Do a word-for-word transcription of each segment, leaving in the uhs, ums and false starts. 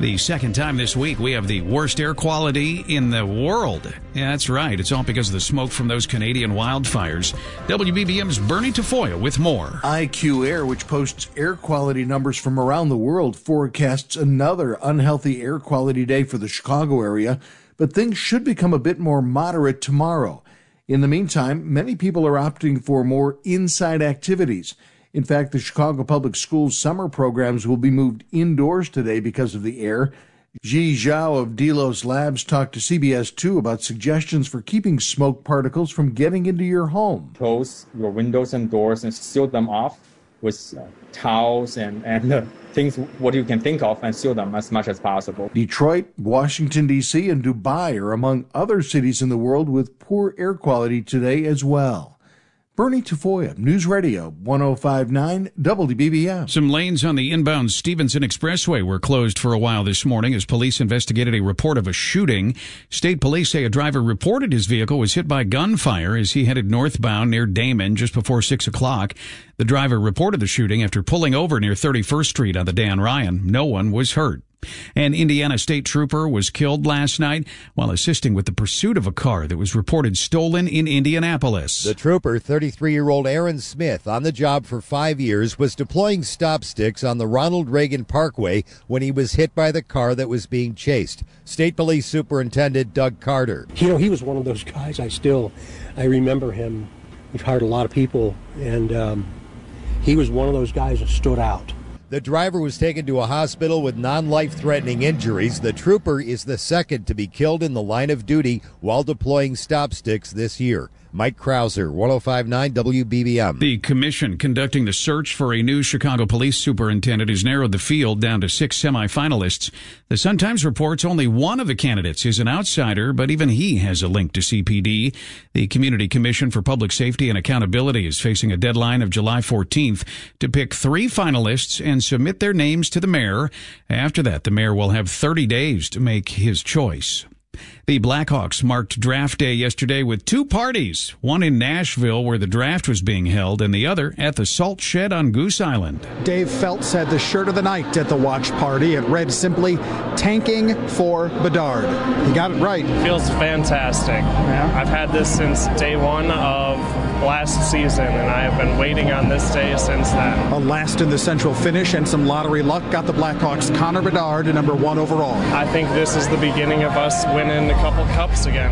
The second time this week, we have the worst air quality in the world. Yeah, that's right. It's all because of the smoke from those Canadian wildfires. W B B M's Bernie Tafoya with more. I Q Air, which posts air quality numbers from around the world, forecasts another unhealthy air quality day for the Chicago area, but things should become a bit more moderate tomorrow. In the meantime, many people are opting for more inside activities. In fact, the Chicago Public Schools summer programs will be moved indoors today because of the air. Ji Zhao of Delos Labs talked to C B S two about suggestions for keeping smoke particles from getting into your home. Close your windows and doors and seal them off with uh, towels and, and uh, things, what you can think of, and seal them as much as possible. Detroit, Washington, D C, and Dubai are among other cities in the world with poor air quality today as well. Bernie Tafoya, News Radio one oh five point nine W B B M. Some lanes on the inbound Stevenson Expressway were closed for a while this morning as police investigated a report of a shooting. State police say a driver reported his vehicle was hit by gunfire as he headed northbound near Damon just before six o'clock. The driver reported the shooting after pulling over near thirty-first street on the Dan Ryan. No one was hurt. An Indiana state trooper was killed last night while assisting with the pursuit of a car that was reported stolen in Indianapolis. The trooper, thirty-three-year-old Aaron Smith, on the job for five years, was deploying stop sticks on the Ronald Reagan Parkway when he was hit by the car that was being chased. State Police Superintendent Doug Carter. You know, he was one of those guys. I still, I remember him. We've hired a lot of people, and um, he was one of those guys that stood out. The driver was taken to a hospital with non-life-threatening injuries. The trooper is the second to be killed in the line of duty while deploying stop sticks this year. Mike Krauser, one oh five point nine W B B M. The commission conducting the search for a new Chicago police superintendent has narrowed the field down to six semifinalists. The Sun-Times reports only one of the candidates is an outsider, but even he has a link to C P D. The Community Commission for Public Safety and Accountability is facing a deadline of July fourteenth to pick three finalists and submit their names to the mayor. After that, the mayor will have thirty days to make his choice. The Blackhawks marked draft day yesterday with two parties, one in Nashville where the draft was being held and the other at the Salt Shed on Goose Island. Dave Feltz had the shirt of the night at the watch party. It read simply, "Tanking for Bedard." He got it right. Feels fantastic. Yeah. I've had this since day one of last season, and I have been waiting on this day since then. A last in the Central finish and some lottery luck got the Blackhawks Connor Bedard to number one overall. I think this is the beginning of us winning a couple cups again.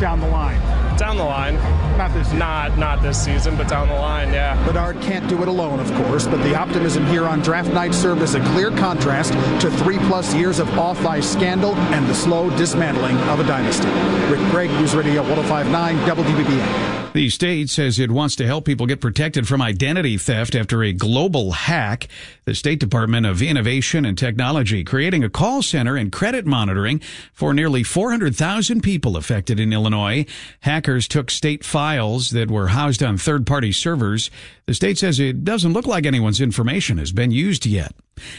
Down the line. Down the line. Not this season. Not, not this season, but down the line, yeah. Bedard can't do it alone, of course, but the optimism here on draft night served as a clear contrast to three-plus years of off-ice scandal and the slow dismantling of a dynasty. Rick Gregg, News Radio one oh five point nine W B B M. The state says it wants to help people get protected from identity theft after a global hack. The State Department of Innovation and Technology creating a call center and credit monitoring for nearly four hundred thousand people affected in Illinois. Hackers took state files that were housed on third-party servers. The state says it doesn't look like anyone's information has been used yet.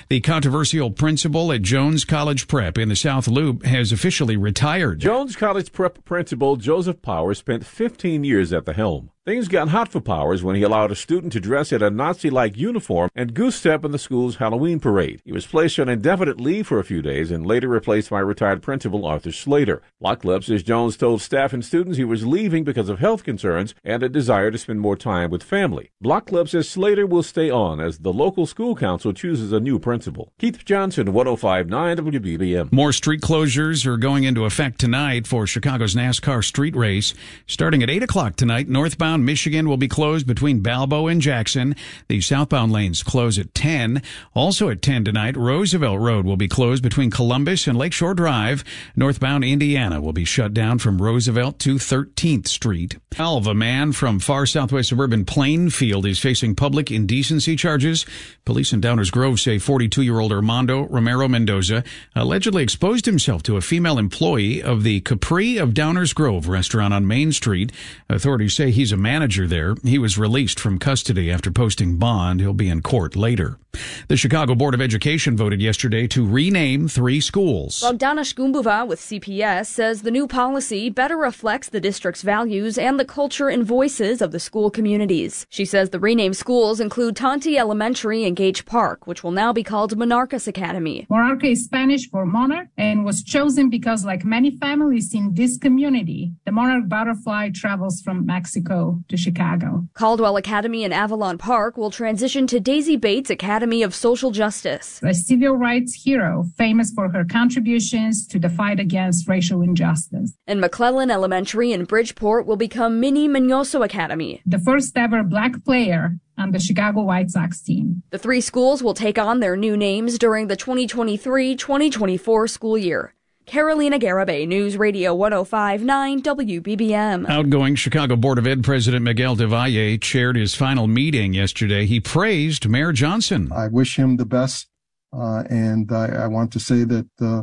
The controversial principal at Jones College Prep in the South Loop has officially retired. Jones College Prep principal Joseph Powers spent fifteen years at the helm. Things got hot for Powers when he allowed a student to dress in a Nazi-like uniform and goose step in the school's Halloween parade. He was placed on indefinite leave for a few days and later replaced by retired principal Arthur Slater. Blocklips says Jones told staff and students he was leaving because of health concerns and a desire to spend more time with family. Blocklips says Slater will stay on as the local school council chooses a new principal. Keith Johnson, one oh five point nine W B B M. More street closures are going into effect tonight for Chicago's NASCAR street race. Starting at eight o'clock tonight, northbound Michigan will be closed between Balboa and Jackson. The southbound lanes close at ten. Also at ten tonight, Roosevelt Road will be closed between Columbus and Lakeshore Drive. Northbound Indiana will be shut down from Roosevelt to thirteenth Street. A man from far southwest suburban Plainfield is facing public indecency charges. Police in Downers Grove say forty-two-year-old Armando Romero Mendoza allegedly exposed himself to a female employee of the Capri of Downers Grove restaurant on Main Street. Authorities say he's a manager there. He was released from custody after posting bond. He'll be in court later. The Chicago Board of Education voted yesterday to rename three schools. Bogdana Shkumbova with C B S says the new policy better reflects the district's values and the culture and voices of the school communities. She says the renamed schools include Tonti Elementary and Gage Park, which will now be called Monarcas Academy. Monarca is Spanish for monarch and was chosen because, like many families in this community, the monarch butterfly travels from Mexico to Chicago. Caldwell Academy in Avalon Park will transition to Daisy Bates Academy of Social Justice. A civil rights hero famous for her contributions to the fight against racial injustice. And McClellan Elementary in Bridgeport will become Minnie Mignoso Academy. The first ever black player on the Chicago White Sox team. The three schools will take on their new names during the twenty twenty-three twenty twenty-four school year. Carolina Garibay, News Radio one oh five point nine W B B M. Outgoing Chicago Board of Ed President Miguel DeValle chaired his final meeting yesterday. He praised Mayor Johnson. I wish him the best, uh, and I, I want to say that uh,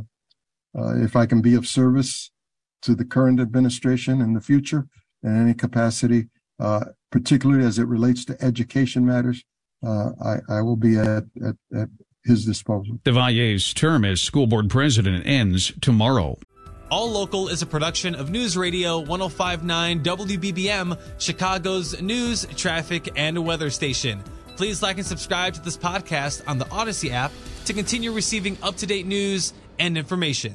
uh, if I can be of service to the current administration in the future in any capacity, uh, particularly as it relates to education matters, uh, I, I will be at, at, at his disposal. DeValle's term as school board president ends tomorrow. All Local is a production of News Radio one oh five point nine W B B M, Chicago's news, traffic, and weather station. Please like and subscribe to this podcast on the Odyssey app to continue receiving up-to-date news and information.